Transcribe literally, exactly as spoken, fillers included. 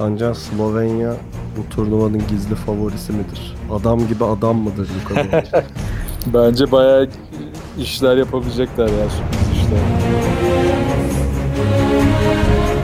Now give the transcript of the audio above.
Ancak Slovenya bu turnuvanın gizli favorisi midir? Adam gibi adam mıdır bu kadar? Bence bayağı işler yapabilecekler ya, sürpriz işler.